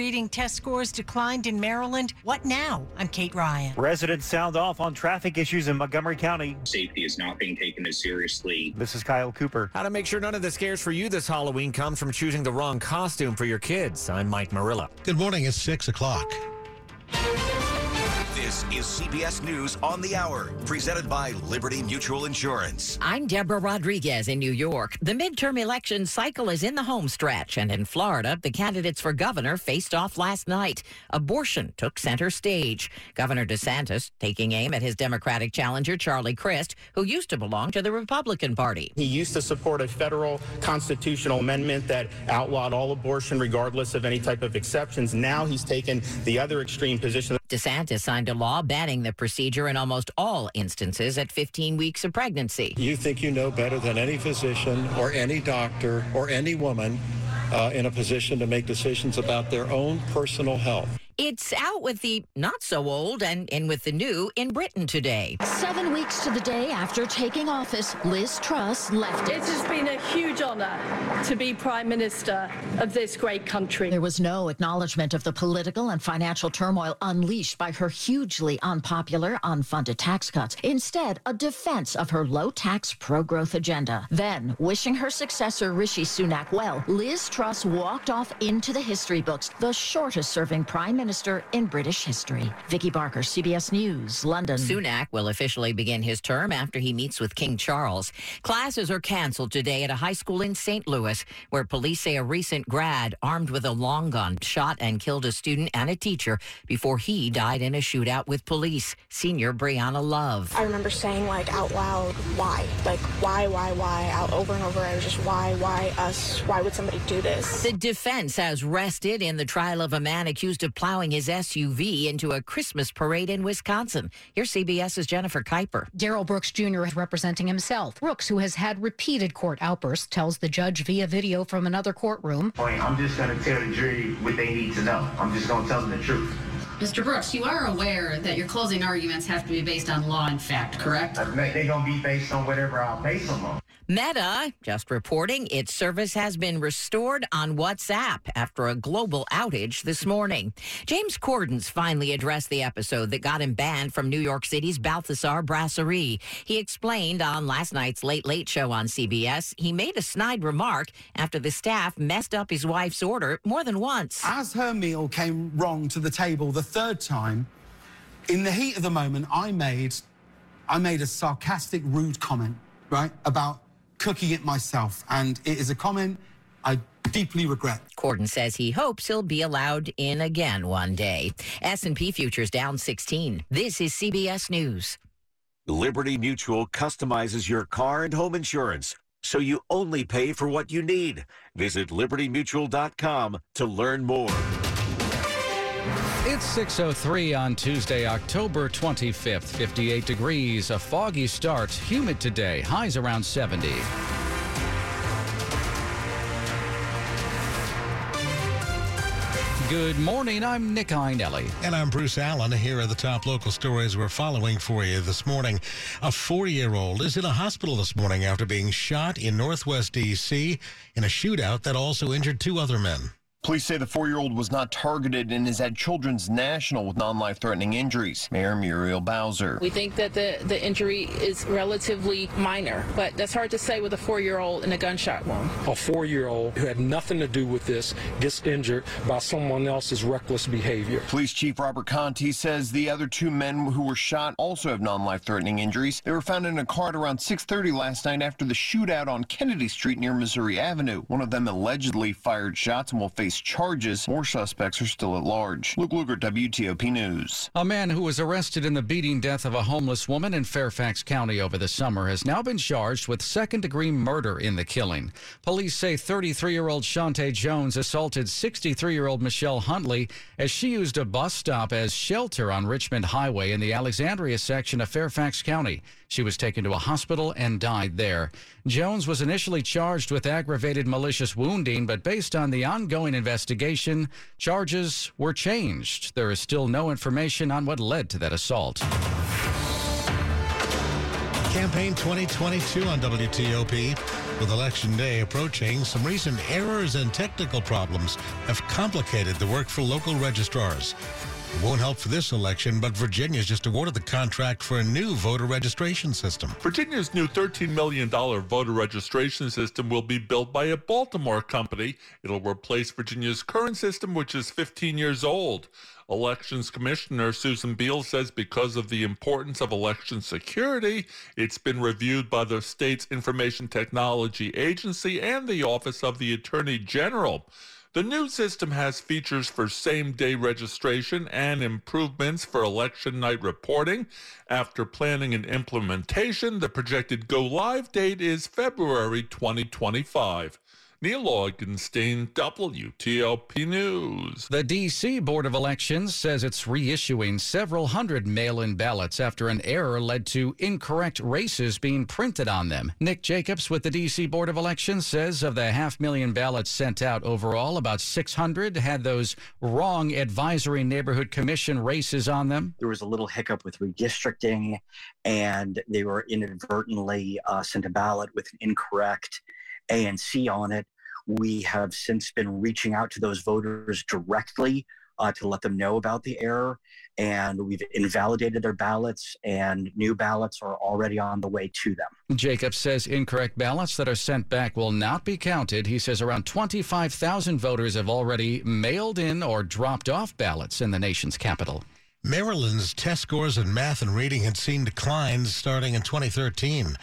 Reading test scores declined in Maryland. What now? I'm Kate Ryan. Residents sound off on traffic issues in Montgomery County. Safety is not being taken as seriously. This is Kyle Cooper. How to make sure none of the scares for you this Halloween comes from choosing the wrong costume for your kids. I'm Mike Marilla. Good morning. It's 6 o'clock. This is CBS News on the Hour, presented by Liberty Mutual Insurance. I'm Deborah Rodriguez in New York. The midterm election cycle is in the home stretch, and in Florida, the candidates for governor faced off last night. Abortion took center stage. Governor DeSantis taking aim at his Democratic challenger, Charlie Crist, who used to belong to the Republican Party. He used to support a federal constitutional amendment that outlawed all abortion, regardless of any type of exceptions. Now he's taken the other extreme position. DeSantis signed a law banning the procedure in almost all instances at 15 weeks of pregnancy. You think you know better than any physician or any doctor or any woman in a position to make decisions about their own personal health. It's out with the not so old and in with the new in Britain today. 7 weeks to the day after taking office, Liz Truss left it. It has been a huge honor to be Prime Minister of this great country. There was no acknowledgement of the political and financial turmoil unleashed by her hugely unpopular, unfunded tax cuts. Instead, a defense of her low-tax, pro-growth agenda. Then, wishing her successor Rishi Sunak well, Liz Truss walked off into the history books, the shortest-serving Prime Minister in British history. Vicky Barker, CBS News, London. Sunak will officially begin his term after he meets with King Charles. Classes are canceled today at a high school in St. Louis, where police say a recent grad armed with a long gun shot and killed a student and a teacher before he died in a shootout with police. Senior Brianna Love. I remember saying, out loud, why? Why? Out over and over. I was just, why us? Why would somebody do this? The defense has rested in the trial of a man accused of plowing his SUV into a Christmas parade in Wisconsin. Here's CBS's Jennifer Kuiper. Daryl Brooks Jr. is representing himself. Brooks, who has had repeated court outbursts, tells the judge via video from another courtroom. I'm just going to tell the jury what they need to know. I'm just going to tell them the truth. Mr. Brooks, you are aware that your closing arguments have to be based on law and fact, correct? They're going to be based on whatever I'll base them on. Meta, just reporting, its service has been restored on WhatsApp after a global outage this morning. James Corden's finally addressed the episode that got him banned from New York City's Balthasar Brasserie. He explained on last night's Late Late Show on CBS, he made a snide remark after the staff messed up his wife's order more than once. As her meal came wrong to the table, the third time, in the heat of the moment, I made a sarcastic, rude comment, right, about cooking it myself, and it is a comment I deeply regret. Corden says he hopes he'll be allowed in again one day. S&P futures down 16. This is CBS News. Liberty Mutual customizes your car and home insurance, so you only pay for what you need. Visit libertymutual.com to learn more. It's 6:03 on Tuesday, October 25th, 58 degrees, a foggy start, humid today, highs around 70. Good morning, I'm Nick Einelli. And I'm Bruce Allen. Here are the top local stories we're following for you this morning. A 4-year-old is in a hospital this morning after being shot in Northwest D.C. in a shootout that also injured two other men. Police say the 4-year-old was not targeted and is at Children's National with non-life-threatening injuries. Mayor Muriel Bowser. We think that the injury is relatively minor, but that's hard to say with a 4-year-old and a gunshot wound. A 4-year-old who had nothing to do with this gets injured by someone else's reckless behavior. Police Chief Robert Conti says the other two men who were shot also have non-life-threatening injuries. They were found in a car at around 6:30 last night after the shootout on Kennedy Street near Missouri Avenue. One of them allegedly fired shots and will face face charges. More suspects are still at large. Luke Luger, WTOP News. A man who was arrested in the beating death of a homeless woman in Fairfax County over the summer has now been charged with second-degree murder in the killing. Police say 33-year-old Shantae Jones assaulted 63-year-old Michelle Huntley as she used a bus stop as shelter on Richmond Highway in the Alexandria section of Fairfax County. She was taken to a hospital and died there. Jones was initially charged with aggravated malicious wounding, but based on the ongoing investigation, charges were changed. There is still no information on what led to that assault. Campaign 2022 on WTOP. With Election Day approaching, some recent errors and technical problems have complicated the work for local registrars. It won't help for this election, but Virginia's just awarded the contract for a new voter registration system. Virginia's new $13 million voter registration system will be built by a Baltimore company. It'll replace Virginia's current system, which is 15 years old. Elections Commissioner Susan Beal says because of the importance of election security, it's been reviewed by the state's Information Technology Agency and the Office of the Attorney General. The new system has features for same-day registration and improvements for election night reporting. After planning and implementation, the projected go-live date is February 2025. Neil Augenstein, WTOP News. The D.C. Board of Elections says it's reissuing several hundred mail-in ballots after an error led to incorrect races being printed on them. Nick Jacobs with the D.C. Board of Elections says of the 500,000 ballots sent out overall, about 600 had those wrong advisory neighborhood commission races on them. There was a little hiccup with redistricting, and they were inadvertently sent a ballot with an incorrect A and C on it. We have since been reaching out to those voters directly to let them know about the error, and we've invalidated their ballots, and new ballots are already on the way to them. Jacobs says incorrect ballots that are sent back will not be counted. He says around 25,000 voters have already mailed in or dropped off ballots in the nation's capital. Maryland's test scores in math and reading had seen declines starting in 2013.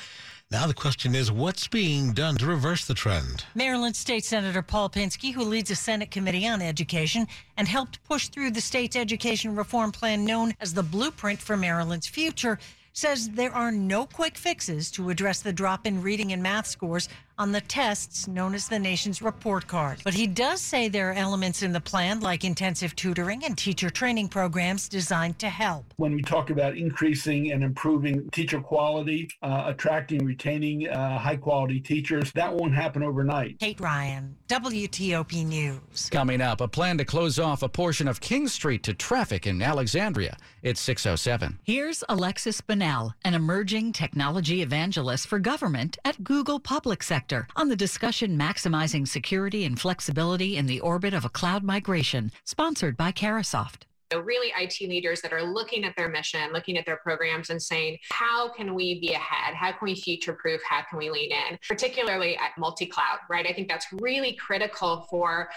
Now the question is, what's being done to reverse the trend? Maryland State Senator Paul Pinsky, who leads a Senate Committee on Education and helped push through the state's education reform plan known as the Blueprint for Maryland's Future, says there are no quick fixes to address the drop in reading and math scores on the tests known as the nation's report card. But he does say there are elements in the plan, like intensive tutoring and teacher training programs, designed to help. When we talk about increasing and improving teacher quality, attracting, retaining high-quality teachers, that won't happen overnight. Kate Ryan, WTOP News. Coming up, a plan to close off a portion of King Street to traffic in Alexandria. It's 6:07. Here's Alexis Bonnell, an emerging technology evangelist for government at Google Public Sector, on the discussion maximizing security and flexibility in the orbit of a cloud migration, sponsored by Carasoft. So really IT leaders that are looking at their mission, looking at their programs and saying, how can we be ahead? How can we future-proof? How can we lean in? Particularly at multi-cloud, right? I think that's really critical for,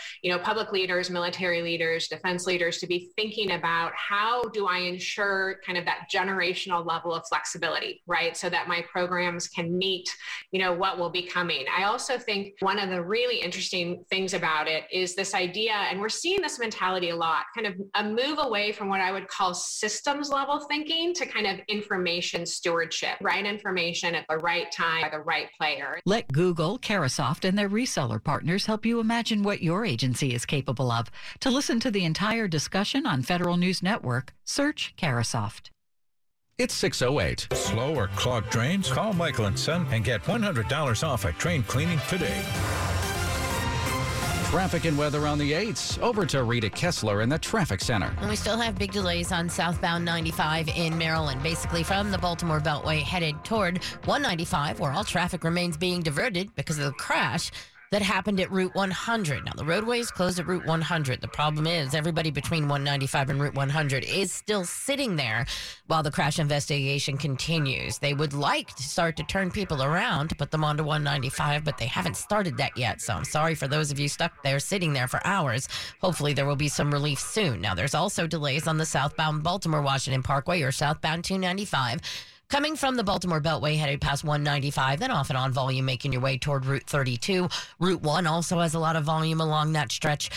public leaders, military leaders, defense leaders to be thinking about how do I ensure kind of that generational level of flexibility, right? So that my programs can meet, what will be coming. I also think one of the really interesting things about it is this idea, and we're seeing this mentality a lot, kind of a move away from what I would call systems level thinking to kind of information stewardship, right information at the right time by the right player. Let Google, Carasoft, and their reseller partners help you imagine what your agency is capable of. To listen to the entire discussion on Federal News Network, search Carasoft. It's 6:08. Slow or clogged drains? Call Michael & Son and get $100 off a drain cleaning today. Traffic and weather on the 8s. Over to Rita Kessler in the traffic center. And we still have big delays on southbound 95 in Maryland, basically from the Baltimore Beltway headed toward 195, where all traffic remains being diverted because of the crash that happened at Route 100. Now, the roadway is closed at Route 100. The problem is everybody between 195 and Route 100 is still sitting there while the crash investigation continues. They would like to start to turn people around to put them onto 195, but they haven't started that yet. So I'm sorry for those of you stuck there sitting there for hours. Hopefully there will be some relief soon. Now, there's also delays on the southbound Baltimore Washington Parkway or southbound 295. Coming from the Baltimore Beltway, headed past 195, then off and on volume, making your way toward Route 32. Route 1 also has a lot of volume along that stretch,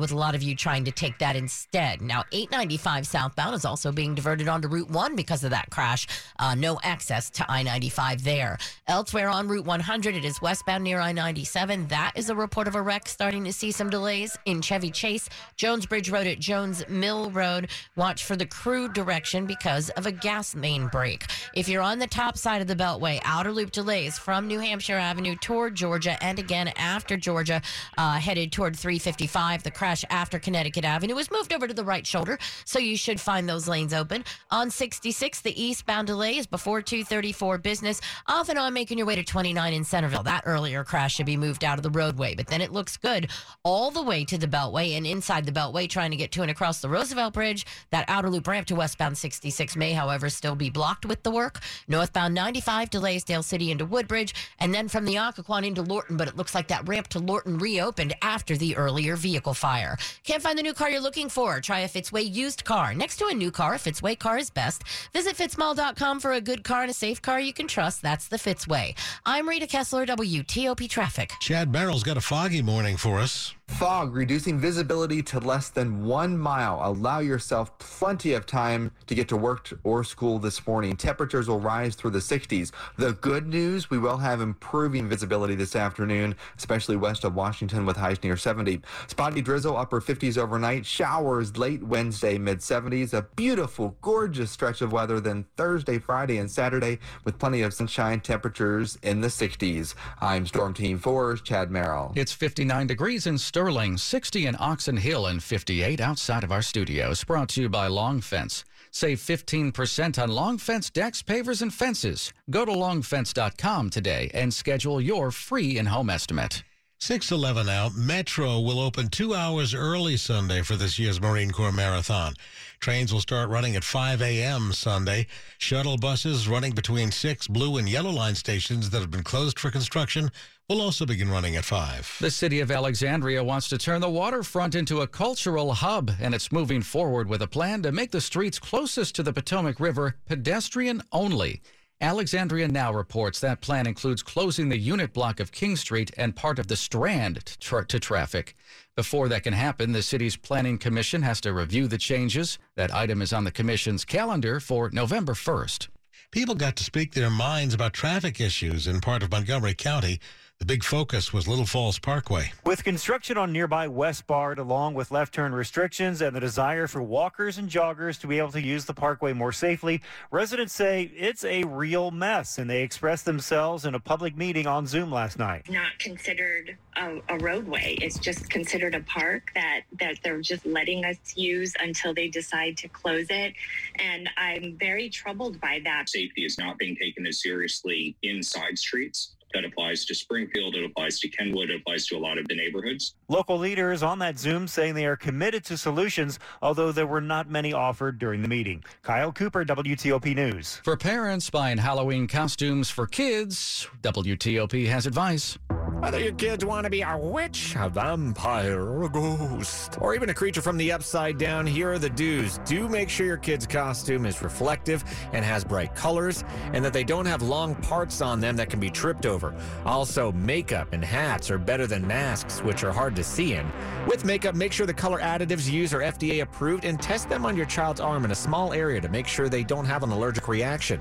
with a lot of you trying to take that instead. Now, 895 southbound is also being diverted onto Route 1 because of that crash. No access to I-95 there. Elsewhere on Route 100, it is westbound near I-97. That is a report of a wreck. Starting to see some delays in Chevy Chase, Jones Bridge Road at Jones Mill Road. Watch for the crew direction because of a gas main break. If you're on the top side of the Beltway, outer loop delays from New Hampshire Avenue toward Georgia and again after Georgia, headed toward 355. The crash after Connecticut Avenue was moved over to the right shoulder, so you should find those lanes open. On 66, the eastbound delay is before 234 business. Off and on making your way to 29 in Centerville. That earlier crash should be moved out of the roadway, but then it looks good all the way to the Beltway and inside the Beltway trying to get to and across the Roosevelt Bridge. That outer loop ramp to westbound 66 may, however, still be blocked with the work. Northbound 95 delays Dale City into Woodbridge, and then from the Occoquan into Lorton, but it looks like that ramp to Lorton reopened after the earlier vehicle fire. Can't find the new car you're looking for? Try a Fitzway used car. Next to a new car, a Fitzway car is best. Visit fitzmall.com for a good car and a safe car you can trust. That's the Fitzway. I'm Rita Kessler, WTOP Traffic. Chad Merrill's got a foggy morning for us. Fog reducing visibility to less than 1 mile. Allow yourself plenty of time to get to work or school this morning. Temperatures will rise through the 60s. The good news, we will have improving visibility this afternoon, especially west of Washington with highs near 70. Spotty drizzle, upper 50s overnight. Showers late Wednesday, mid 70s. A beautiful, gorgeous stretch of weather then Thursday, Friday, and Saturday with plenty of sunshine, temperatures in the 60s. I'm Storm Team 4's Chad Merrill. It's 59 degrees in Sterling, 60 in Oxon Hill, and 58 outside of our studios. Brought to you by Long Fence. Save 15% on Long Fence decks, pavers, and fences. Go to longfence.com today and schedule your free in-home estimate. 6:11 now, Metro will open 2 hours early Sunday for this year's Marine Corps Marathon. Trains will start running at 5 a.m. Sunday. Shuttle buses running between 6 blue and yellow line stations that have been closed for construction will also begin running at 5. The city of Alexandria wants to turn the waterfront into a cultural hub, and it's moving forward with a plan to make the streets closest to the Potomac River pedestrian only. Alexandria Now reports that plan includes closing the unit block of King Street and part of the Strand to traffic. Before that can happen, the city's planning commission has to review the changes. That item is on the commission's calendar for November 1st. People got to speak their minds about traffic issues in part of Montgomery County. The big focus was Little Falls Parkway. With construction on nearby West Bard, along with left turn restrictions and the desire for walkers and joggers to be able to use the parkway more safely, residents say it's a real mess, and they expressed themselves in a public meeting on Zoom last night. Not considered a roadway. It's just considered a park that they're just letting us use until they decide to close it, and I'm very troubled by that. Safety is not being taken as seriously in side streets. That applies to Springfield, it applies to Kenwood, it applies to a lot of the neighborhoods. Local leaders on that Zoom saying they are committed to solutions, although there were not many offered during the meeting. Kyle Cooper, WTOP News. For parents buying Halloween costumes for kids, WTOP has advice. Whether your kids want to be a witch, a vampire, or a ghost, or even a creature from the upside down, here are the do's. Do make sure your kid's costume is reflective and has bright colors, and that they don't have long parts on them that can be tripped over. Also, makeup and hats are better than masks, which are hard to see in. With makeup, make sure the color additives used are FDA approved and test them on your child's arm in a small area to make sure they don't have an allergic reaction.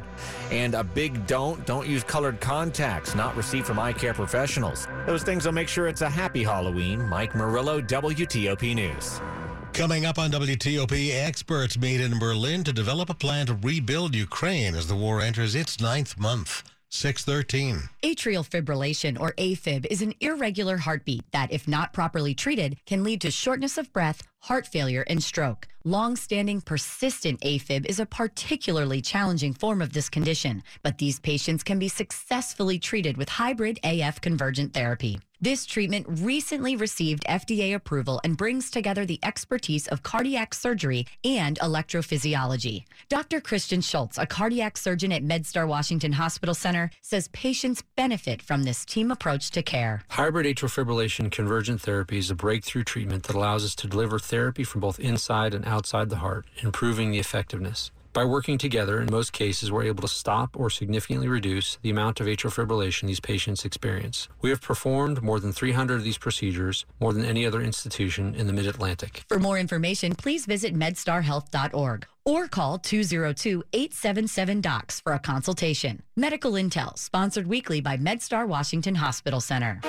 And a big don't use colored contacts not received from eye care professionals. Those things will make sure it's a happy Halloween. Mike Murillo, WTOP News. Coming up on WTOP, experts meet in Berlin to develop a plan to rebuild Ukraine as the war enters its 9th month. 6:13. Atrial fibrillation, or AFib, is an irregular heartbeat that, if not properly treated, can lead to shortness of breath, heart failure, and stroke. Long-standing, persistent AFib is a particularly challenging form of this condition, but these patients can be successfully treated with hybrid AF convergent therapy. This treatment recently received FDA approval and brings together the expertise of cardiac surgery and electrophysiology. Dr. Christian Schultz, a cardiac surgeon at MedStar Washington Hospital Center, says patients benefit from this team approach to care. Hybrid atrial fibrillation convergent therapy is a breakthrough treatment that allows us to deliver therapy from both inside and outside the heart, improving the effectiveness. By working together, in most cases, we're able to stop or significantly reduce the amount of atrial fibrillation these patients experience. We have performed more than 300 of these procedures, more than any other institution in the Mid-Atlantic. For more information, please visit medstarhealth.org or call 202-877-DOCS for a consultation. Medical Intel, sponsored weekly by MedStar Washington Hospital Center.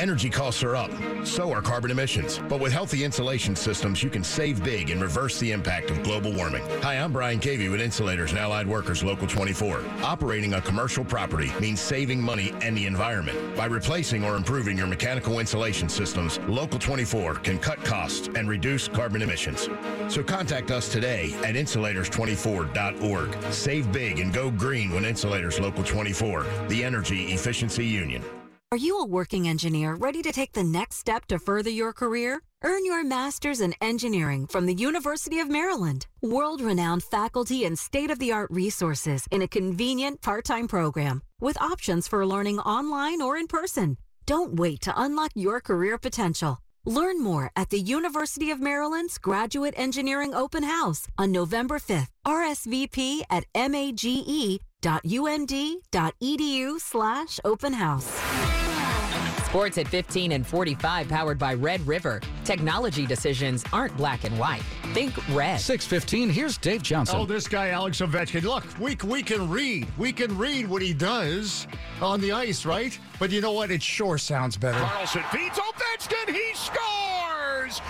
Energy costs are up, so are carbon emissions. But with healthy insulation systems, you can save big and reverse the impact of global warming. Hi, I'm Brian Cavey with Insulators and Allied Workers Local 24. Operating a commercial property means saving money and the environment. By replacing or improving your mechanical insulation systems, Local 24 can cut costs and reduce carbon emissions. So contact us today at insulators24.org. Save big and go green with Insulators Local 24, the Energy Efficiency Union. Are you a working engineer ready to take the next step to further your career? Earn your master's in engineering from the University of Maryland. World-renowned faculty and state-of-the-art resources in a convenient part-time program with options for learning online or in person. Don't wait to unlock your career potential. Learn more at the University of Maryland's Graduate Engineering Open House on November 5th. RSVP at mage.umd.edu/openhouse. Sports at 15 and 45, powered by Red River. Technology decisions aren't black and white. Think red. 6:15, here's Dave Johnson. Oh, this guy, Alex Ovechkin. Look, we can read. We can read what he does on the ice, right? But you know what? It sure sounds better. Carlson feeds Ovechkin. He scores!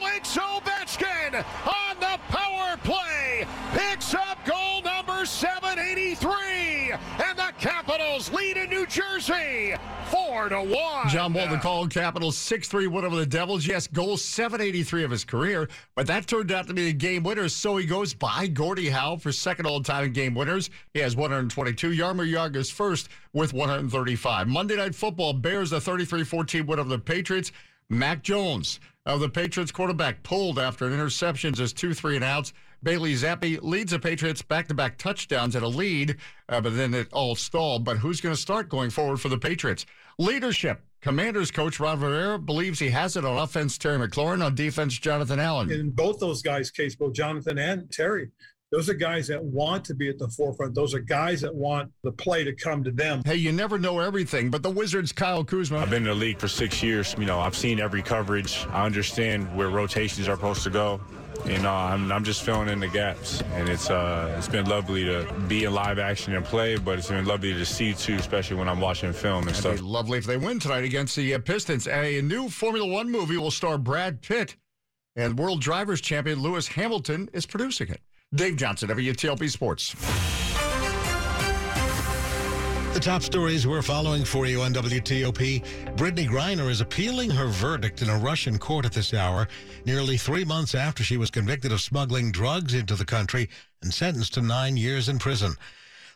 Alex Ovechkin on the power play. Picks up goal number 783. And the Capitals lead in New Jersey 4-1. John Bolton called Capitals 6-3 win over the Devils. Yes, goal 783 of his career, but that turned out to be the game winner. So he goes by Gordie Howe for second all-time in game winners. He has 122. Jaromir Jagr is first with 135. Monday Night Football, Bears a 33-14 win over the Patriots. Mac Jones of the Patriots quarterback pulled after an interception, just 2-3 and outs. Bailey Zappi leads the Patriots back-to-back touchdowns at a lead, but then it all stalled. But who's going to start going forward for the Patriots? Leadership. Commanders coach Ron Rivera believes he has it on offense, Terry McLaurin, on defense, Jonathan Allen. In both those guys' case, both Jonathan and Terry, those are guys that want to be at the forefront. Those are guys that want the play to come to them. Hey, you never know everything, but the Wizards' Kyle Kuzma. I've been in the league for 6 years. You know, I've seen every coverage. I understand where rotations are supposed to go. You know, I'm just filling in the gaps, and it's been lovely to be in live action and play, but it's been lovely to see, too, especially when I'm watching film and stuff. It'd be lovely if they win tonight against the Pistons. A new Formula One movie will star Brad Pitt, and World Drivers' Champion Lewis Hamilton is producing it. Dave Johnson, WTLP Sports. The top stories we're following for you on WTOP. Brittany Griner is appealing her verdict in a Russian court at this hour, nearly 3 months after she was convicted of smuggling drugs into the country and sentenced to 9 years in prison.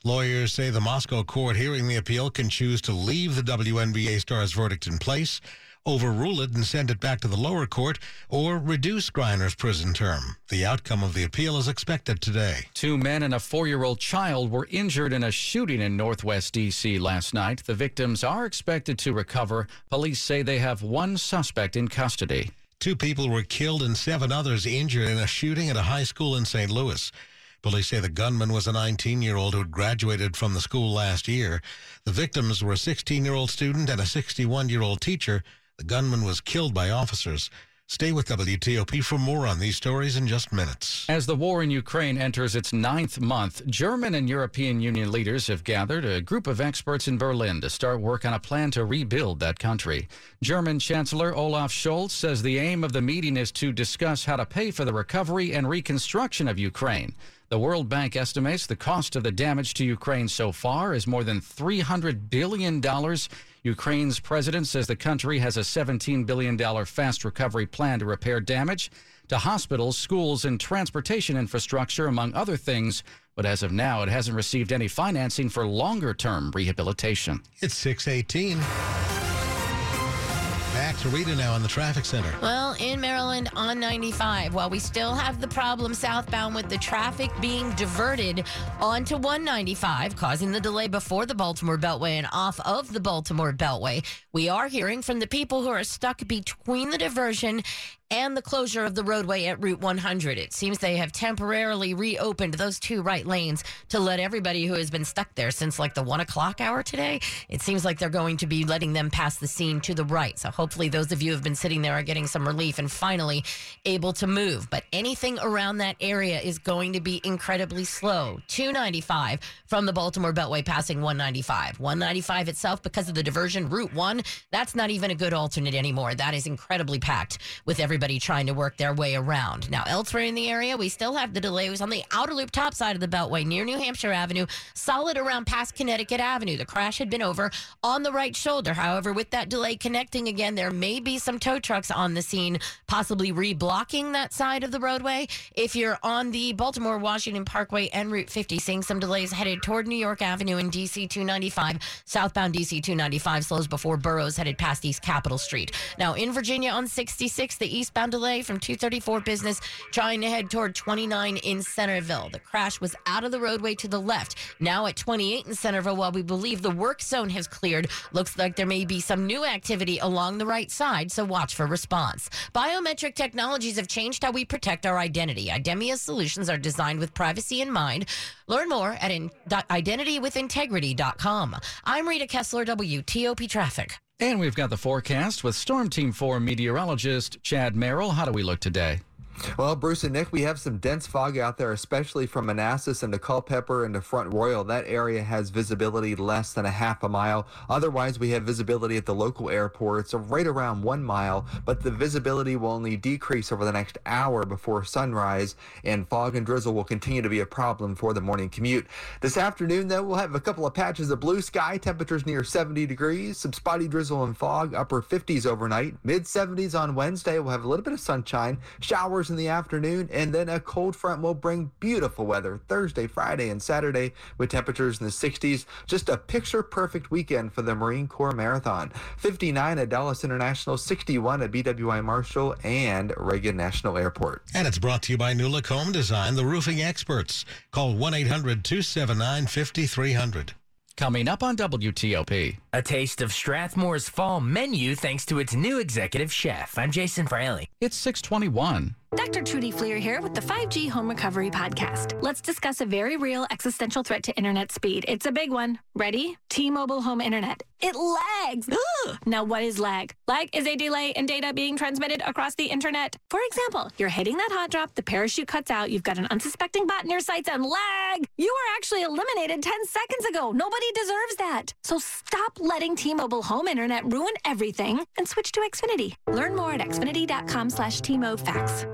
Lawyers say the Moscow court hearing the appeal can choose to leave the WNBA star's verdict in place, overrule it and send it back to the lower court, or reduce Griner's prison term. The outcome of the appeal is expected today. Two men and a 4-year-old child were injured in a shooting in Northwest D.C. last night. The victims are expected to recover. Police say they have one suspect in custody. Two people were killed and 7 others injured in a shooting at a high school in St. Louis. Police say the gunman was a 19-year-old who had graduated from the school last year. The victims were a 16-year-old student and a 61-year-old teacher. The gunman was killed by officers. Stay with WTOP for more on these stories in just minutes. As the war in Ukraine enters its 9th month, German and European Union leaders have gathered a group of experts in Berlin to start work on a plan to rebuild that country. German Chancellor Olaf Scholz says the aim of the meeting is to discuss how to pay for the recovery and reconstruction of Ukraine. The World Bank estimates the cost of the damage to Ukraine so far is more than $300 billion. Ukraine's president says the country has a $17 billion fast recovery plan to repair damage to hospitals, schools, and transportation infrastructure, among other things. But as of now, it hasn't received any financing for longer-term rehabilitation. It's 6:18. Back to Rita now in the traffic center. Well, in Maryland on 95, while we still have the problem southbound with the traffic being diverted onto 195, causing the delay before the Baltimore Beltway and off of the Baltimore Beltway, we are hearing from the people who are stuck between the diversion and the closure of the roadway at Route 100. It seems they have temporarily reopened those two right lanes to let everybody who has been stuck there since like the 1 o'clock hour today. It seems like they're going to be letting them pass the scene to the right. So hopefully those of you who have been sitting there are getting some relief and finally able to move. But anything around that area is going to be incredibly slow. 295 from the Baltimore Beltway passing 195. 195 itself, because of the diversion, Route 1, that's not even a good alternate anymore. That is incredibly packed with everybody trying to work their way around. Now, elsewhere in the area, we still have the delays on the outer loop top side of the Beltway near New Hampshire Avenue, solid around past Connecticut Avenue. The crash had been over on the right shoulder. However, with that delay connecting again, there may be some tow trucks on the scene, possibly re-blocking that side of the roadway. If you're on the Baltimore Washington Parkway and Route 50, seeing some delays headed toward New York Avenue and DC 295. Southbound DC 295 slows before Burroughs headed past East Capitol Street. Now, in Virginia on 66, the eastbound delay from 234 business trying to head toward 29 in Centerville. The crash was out of the roadway to the left. Now at 28 in Centerville, while we believe the work zone has cleared, looks like there may be some new activity along the right side, so watch for response. Biometric technologies have changed how we protect our identity. IDEMIA solutions are designed with privacy in mind. Learn more at identitywithintegrity.com. I'm Rita Kessler, WTOP Traffic. And we've got the forecast with Storm Team 4 meteorologist Chad Merrill. How do we look today? Well, Bruce and Nick, we have some dense fog out there, especially from Manassas into Culpeper into Front Royal. That area has visibility less than a half a mile. Otherwise, we have visibility at the local airports, so right around 1 mile, but the visibility will only decrease over the next hour before sunrise, and fog and drizzle will continue to be a problem for the morning commute. This afternoon, though, we'll have a couple of patches of blue sky, temperatures near 70 degrees, some spotty drizzle and fog, upper 50s overnight, mid-70s on Wednesday. We'll have a little bit of sunshine, showers in the afternoon, and then a cold front will bring beautiful weather Thursday, Friday, and Saturday with temperatures in the 60s. Just a picture-perfect weekend for the Marine Corps Marathon. 59 at Dulles International, 61 at BWI Marshall and Reagan National Airport. And it's brought to you by Newlook Home Design, the roofing experts. Call 1-800-279-5300. Coming up on WTOP. A taste of Strathmore's fall menu thanks to its new executive chef. I'm Jason Fraley. It's 6:21. Dr. Trudy Fleer here with the 5G Home Recovery Podcast. Let's discuss a very real existential threat to internet speed. It's a big one. Ready? T-Mobile home internet. It lags. Ugh. Now, what is lag? Lag is a delay in data being transmitted across the internet. For example, you're hitting that hot drop, the parachute cuts out, you've got an unsuspecting bot in your sights, and lag! You were actually eliminated 10 seconds ago. Nobody deserves that. So stop letting T-Mobile home internet ruin everything and switch to Xfinity. Learn more at xfinity.com/T-MoFacts.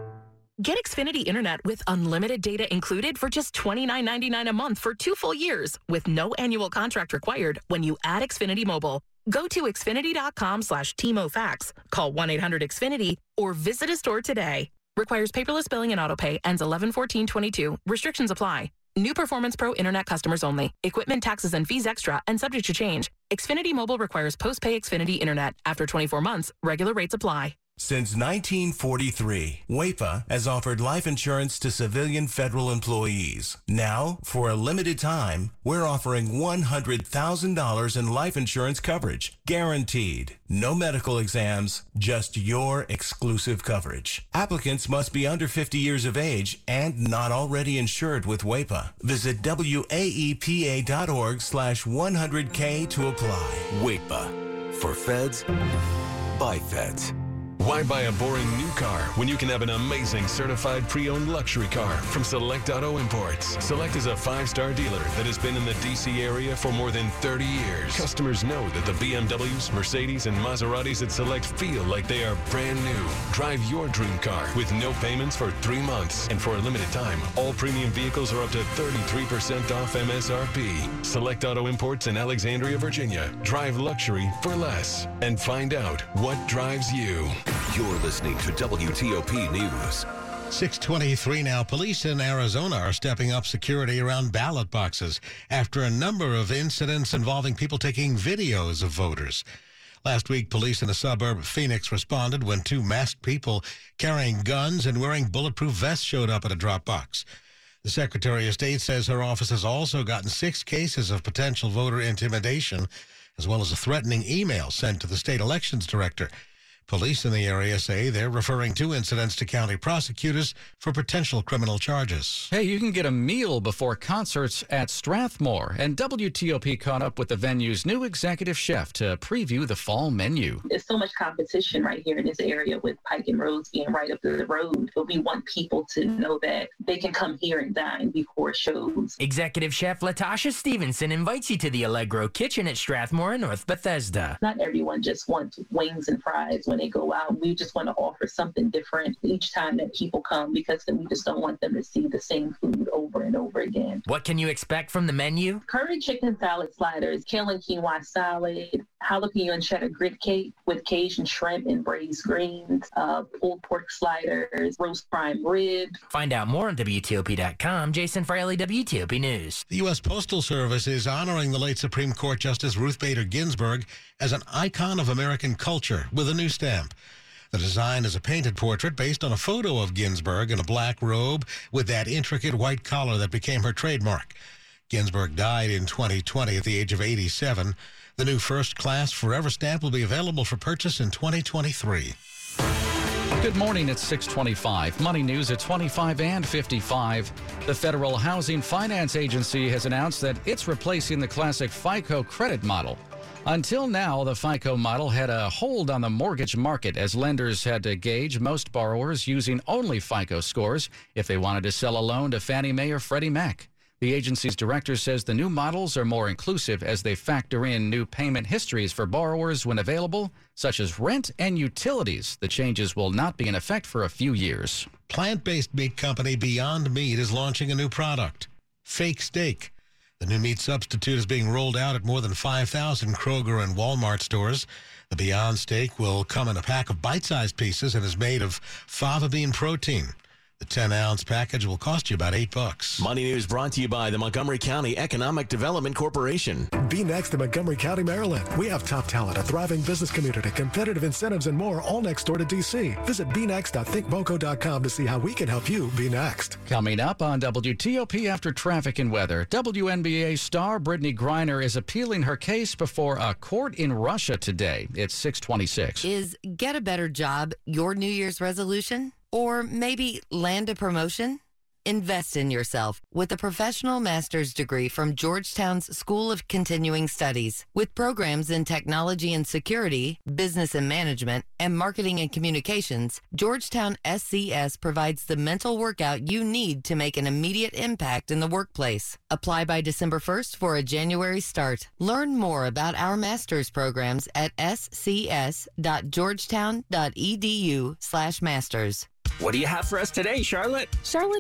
Get Xfinity Internet with unlimited data included for just $29.99 a month for 2 full years with no annual contract required when you add Xfinity Mobile. Go to xfinity.com/T-MoFacts, call 1-800-XFINITY, or visit a store today. Requires paperless billing and autopay, ends 11/14/22. Restrictions apply. New Performance Pro Internet customers only. Equipment, taxes, and fees extra and subject to change. Xfinity Mobile requires post-pay Xfinity Internet. After 24 months, regular rates apply. Since 1943, WEPA has offered life insurance to civilian federal employees. Now, for a limited time, we're offering $100,000 in life insurance coverage, guaranteed. No medical exams, just your exclusive coverage. Applicants must be under 50 years of age and not already insured with WEPA. Visit WAEPA.org/100K to apply. WEPA. For feds, by feds. Why buy a boring new car when you can have an amazing certified pre-owned luxury car from Select Auto Imports? Select is a 5-star dealer that has been in the D.C. area for more than 30 years. Customers know that the BMWs, Mercedes, and Maseratis at Select feel like they are brand new. Drive your dream car with no payments for 3 months. And for a limited time, all premium vehicles are up to 33% off MSRP. Select Auto Imports in Alexandria, Virginia. Drive luxury for less and find out what drives you. You're listening to WTOP News. 6:23 now. Police in Arizona are stepping up security around ballot boxes after a number of incidents involving people taking videos of voters. Last week, police in a suburb of Phoenix responded when 2 masked people carrying guns and wearing bulletproof vests showed up at a drop box. The Secretary of State says her office has also gotten 6 cases of potential voter intimidation, as well as a threatening email sent to the state elections director. Police in the area say they're referring two incidents to county prosecutors for potential criminal charges. Hey, you can get a meal before concerts at Strathmore, and WTOP caught up with the venue's new executive chef to preview the fall menu. There's so much competition right here in this area with Pike and Rhodes being right up to the road, but we want people to know that they can come here and dine before shows. Executive Chef Latasha Stevenson invites you to the Allegro Kitchen at Strathmore in North Bethesda. Not everyone just wants wings and fries when they go out. We just want to offer something different each time that people come, because then we just don't want them to see the same food over and over again. What can you expect from the menu? Curry chicken salad sliders, kale and quinoa salad, jalapeno and cheddar grit cake with Cajun shrimp and braised greens, pulled pork sliders, roast prime rib. Find out more on WTOP.com. Jason Fraley, WTOP News. The U.S. Postal Service is honoring the late Supreme Court Justice Ruth Bader Ginsburg as an icon of American culture with a new stamp. The design is a painted portrait based on a photo of Ginsburg in a black robe with that intricate white collar that became her trademark. Ginsburg died in 2020 at the age of 87. The new First Class Forever stamp will be available for purchase in 2023. Good morning, it's 6:25. Money news at 25 and 55. The Federal Housing Finance Agency has announced that it's replacing the classic FICO credit model. Until now, the FICO model had a hold on the mortgage market, as lenders had to gauge most borrowers using only FICO scores if they wanted to sell a loan to Fannie Mae or Freddie Mac. The agency's director says the new models are more inclusive as they factor in new payment histories for borrowers when available, such as rent and utilities. The changes will not be in effect for a few years. Plant-based meat company Beyond Meat is launching a new product, Fake Steak. The new meat substitute is being rolled out at more than 5,000 Kroger and Walmart stores. The Beyond Steak will come in a pack of bite-sized pieces and is made of fava bean protein. The 10-ounce package will cost you about $8. Money News brought to you by the Montgomery County Economic Development Corporation. Be next in Montgomery County, Maryland. We have top talent, a thriving business community, competitive incentives, and more, all next door to D.C. Visit bnext.thinkboco.com to see how we can help you be next. Coming up on WTOP after traffic and weather, WNBA star Brittany Griner is appealing her case before a court in Russia today. It's 6:26. Is get a better job your New Year's resolution? Or maybe land a promotion? Invest in yourself with a professional master's degree from Georgetown's School of Continuing Studies, with programs in technology and security, business and management, and marketing and communications. Georgetown SCS provides the mental workout you need to make an immediate impact in the workplace. Apply by December 1st for a January start. Learn more about our master's programs at scs.georgetown.edu/masters. What do you have for us today, Charlotte? Charlotte